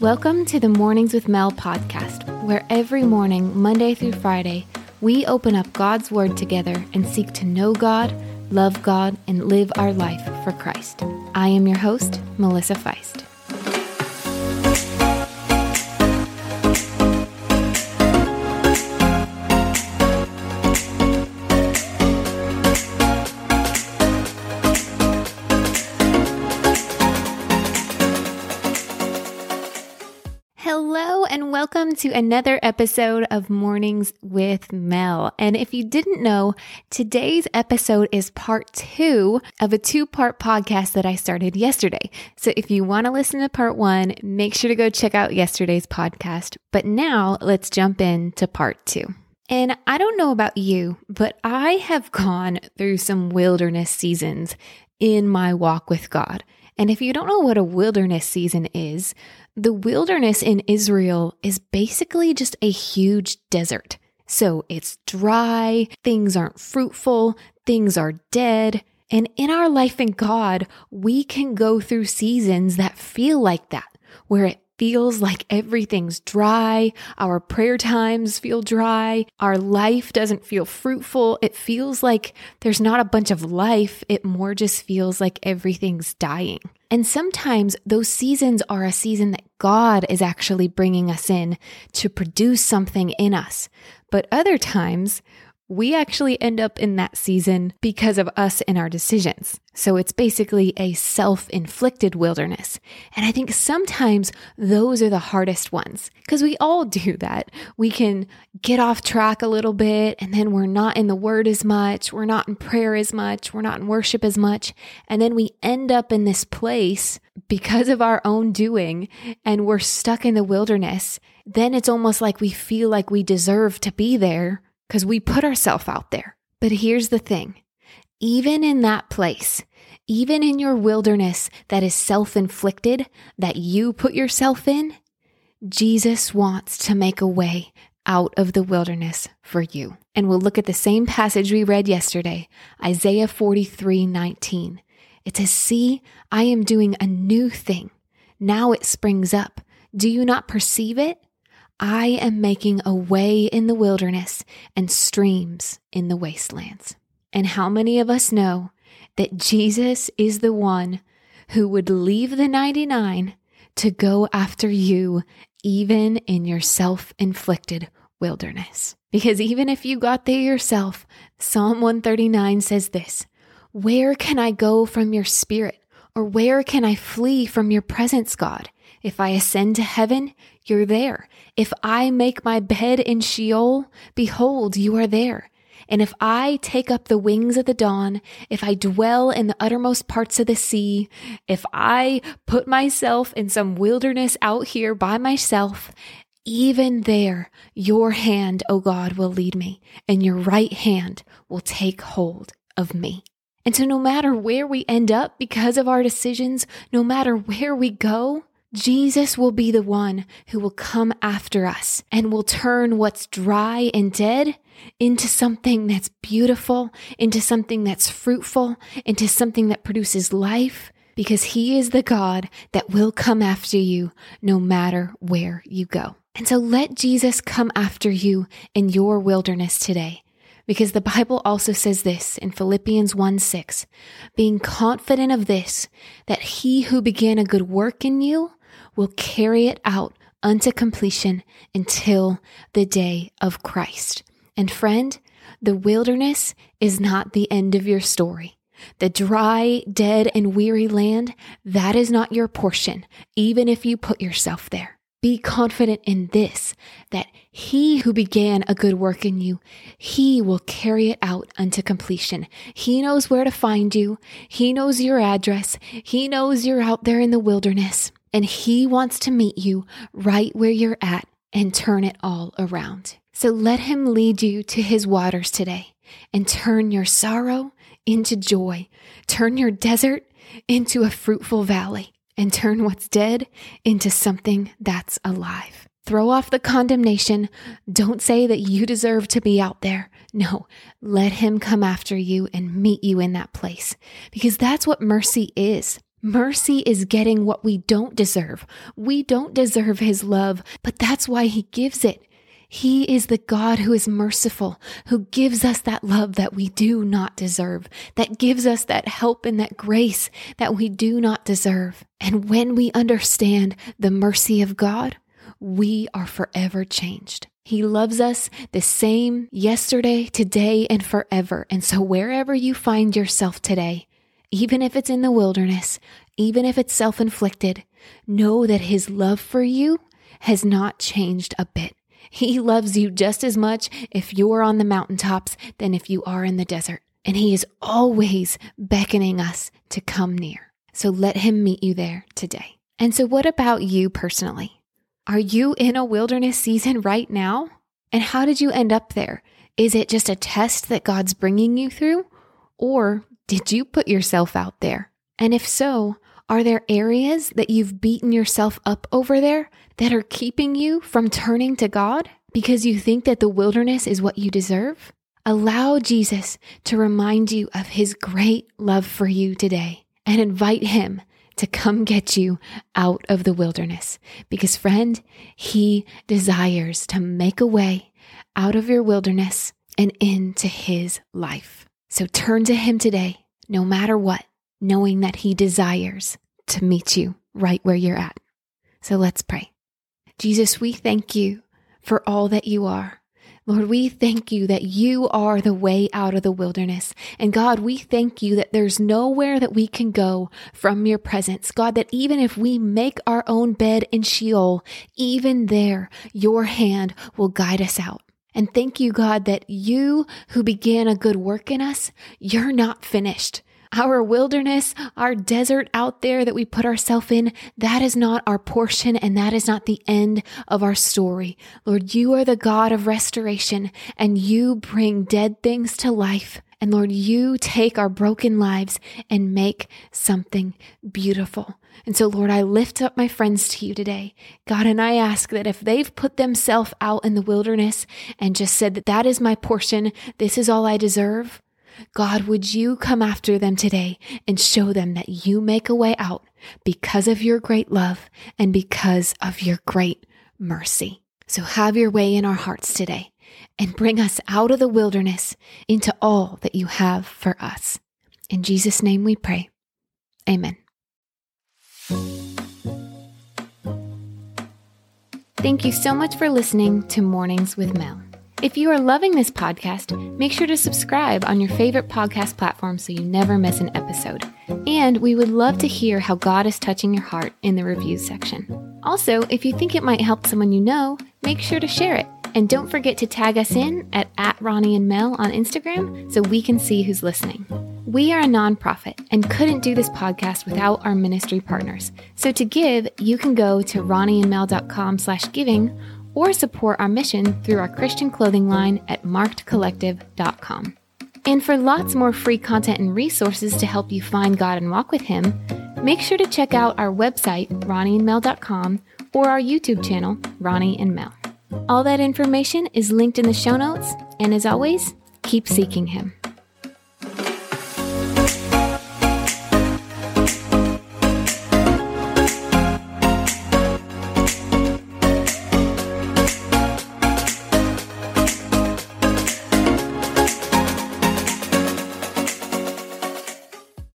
Welcome to the Mornings with Mel podcast, where every morning, Monday through Friday, we open up God's Word together and seek to know God, love God, and live our life for Christ. I am your host, Melissa Feist. Welcome to another episode of Mornings with Mel. And if you didn't know, today's episode is part 2 of a 2-part podcast that I started yesterday. So if you want to listen to part 1, make sure to go check out yesterday's podcast. But now let's jump into part 2. And I don't know about you, but I have gone through some wilderness seasons in my walk with God. And if you don't know what a wilderness season is, the wilderness in Israel is basically just a huge desert. So it's dry, things aren't fruitful, things are dead. And in our life in God, we can go through seasons that feel like that, where it feels like everything's dry, our prayer times feel dry, our life doesn't feel fruitful, it feels like there's not a bunch of life, it more just feels like everything's dying. And sometimes those seasons are a season that God is actually bringing us in to produce something in us. But other times, we actually end up in that season because of us and our decisions. So it's basically a self-inflicted wilderness. And I think sometimes those are the hardest ones because we all do that. We can get off track a little bit and then we're not in the Word as much. We're not in prayer as much. We're not in worship as much. And then we end up in this place because of our own doing and we're stuck in the wilderness. Then it's almost like we feel like we deserve to be there, because we put ourselves out there. But here's the thing, even in that place, even in your wilderness that is self-inflicted, that you put yourself in, Jesus wants to make a way out of the wilderness for you. And we'll look at the same passage we read yesterday, Isaiah 43:19. It says, "See, I am doing a new thing. Now it springs up. Do you not perceive it? I am making a way in the wilderness and streams in the wastelands." And how many of us know that Jesus is the one who would leave the 99 to go after you, even in your self-inflicted wilderness? Because even if you got there yourself, Psalm 139 says this, "Where can I go from your spirit? Or where can I flee from your presence, God? If I ascend to heaven, you're there. If I make my bed in Sheol, behold, you are there. And if I take up the wings of the dawn, if I dwell in the uttermost parts of the sea, if I put myself in some wilderness out here by myself, even there, your hand, O God, will lead me, and your right hand will take hold of me." And so no matter where we end up because of our decisions, no matter where we go, Jesus will be the one who will come after us and will turn what's dry and dead into something that's beautiful, into something that's fruitful, into something that produces life, because He is the God that will come after you no matter where you go. And so let Jesus come after you in your wilderness today, because the Bible also says this in Philippians 1:6, "Being confident of this, that He who began a good work in you will carry it out unto completion until the day of Christ." And friend, the wilderness is not the end of your story. The dry, dead, and weary land, that is not your portion, even if you put yourself there. Be confident in this, that He who began a good work in you, He will carry it out unto completion. He knows where to find you. He knows your address. He knows you're out there in the wilderness. And He wants to meet you right where you're at and turn it all around. So let Him lead you to His waters today and turn your sorrow into joy. Turn your desert into a fruitful valley and turn what's dead into something that's alive. Throw off the condemnation. Don't say that you deserve to be out there. No, let Him come after you and meet you in that place, because that's what mercy is. Mercy is getting what we don't deserve. We don't deserve his love, but that's why he gives it. He is the God who is merciful, who gives us that love that we do not deserve, that gives us that help and that grace that we do not deserve. And when we understand the mercy of God, we are forever changed. He loves us the same yesterday, today, and forever. And so wherever you find yourself today, even if it's in the wilderness, even if it's self-inflicted, know that his love for you has not changed a bit. He loves you just as much if you're on the mountaintops than if you are in the desert. And he is always beckoning us to come near. So let him meet you there today. And so what about you personally? Are you in a wilderness season right now? And how did you end up there? Is it just a test that God's bringing you through? Or did you put yourself out there? And if so, are there areas that you've beaten yourself up over there that are keeping you from turning to God because you think that the wilderness is what you deserve? Allow Jesus to remind you of his great love for you today and invite him to come get you out of the wilderness. Because friend, he desires to make a way out of your wilderness and into his life. So turn to him today, no matter what, knowing that he desires to meet you right where you're at. So let's pray. Jesus, we thank you for all that you are. Lord, we thank you that you are the way out of the wilderness. And God, we thank you that there's nowhere that we can go from your presence. God, that even if we make our own bed in Sheol, even there, your hand will guide us out. And thank you, God, that you who began a good work in us, you're not finished. Our wilderness, our desert out there that we put ourselves in, that is not our portion and that is not the end of our story. Lord, you are the God of restoration and you bring dead things to life. And Lord, you take our broken lives and make something beautiful. And so, Lord, I lift up my friends to you today, God, and I ask that if they've put themselves out in the wilderness and just said that that is my portion, this is all I deserve, God, would you come after them today and show them that you make a way out because of your great love and because of your great mercy. So have your way in our hearts today and bring us out of the wilderness into all that you have for us. In Jesus' name we pray. Amen. Thank you so much for listening to Mornings with Mel. If you are loving this podcast, make sure to subscribe on your favorite podcast platform so you never miss an episode. And we would love to hear how God is touching your heart in the reviews section. Also, if you think it might help someone you know, make sure to share it. And don't forget to tag us in at Ronnie and Mel on Instagram so we can see who's listening. We are a nonprofit and couldn't do this podcast without our ministry partners. So to give, you can go to RonnieandMel.com/giving or support our mission through our Christian clothing line at MarkedCollective.com. And for lots more free content and resources to help you find God and walk with him, make sure to check out our website, RonnieandMel.com, or our YouTube channel, Ronnie and Mel. All that information is linked in the show notes, and as always, keep seeking him.